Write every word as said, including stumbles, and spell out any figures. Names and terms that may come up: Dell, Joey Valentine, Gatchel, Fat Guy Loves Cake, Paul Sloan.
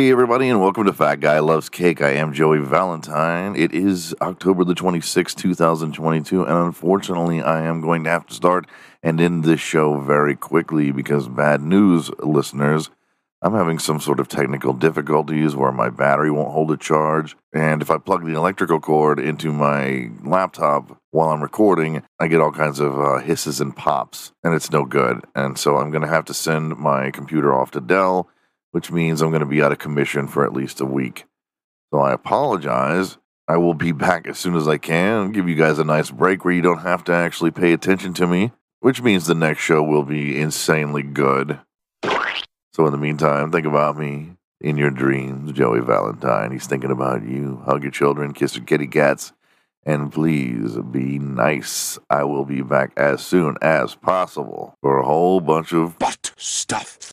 Hey everybody, and welcome to Fat Guy Loves Cake. I am Joey Valentine. It is October the twenty-sixth, two thousand twenty-two, and unfortunately I am going to have to start and end this show very quickly because bad news, listeners, I'm having some sort of technical difficulties where my battery won't hold a charge, and if I plug the electrical cord into my laptop while I'm recording, I get all kinds of uh, hisses and pops, and it's no good. And so I'm going to have to send my computer off to Dell, which means I'm going to be out of commission for at least a week. So I apologize. I will be back as soon as I can, give you guys a nice break where you don't have to actually pay attention to me, which means the next show will be insanely good. So in the meantime, think about me in your dreams, Joey Valentine. He's thinking about you. Hug your children, kiss your kitty cats, and please be nice. I will be back as soon as possible for a whole bunch of butt stuff.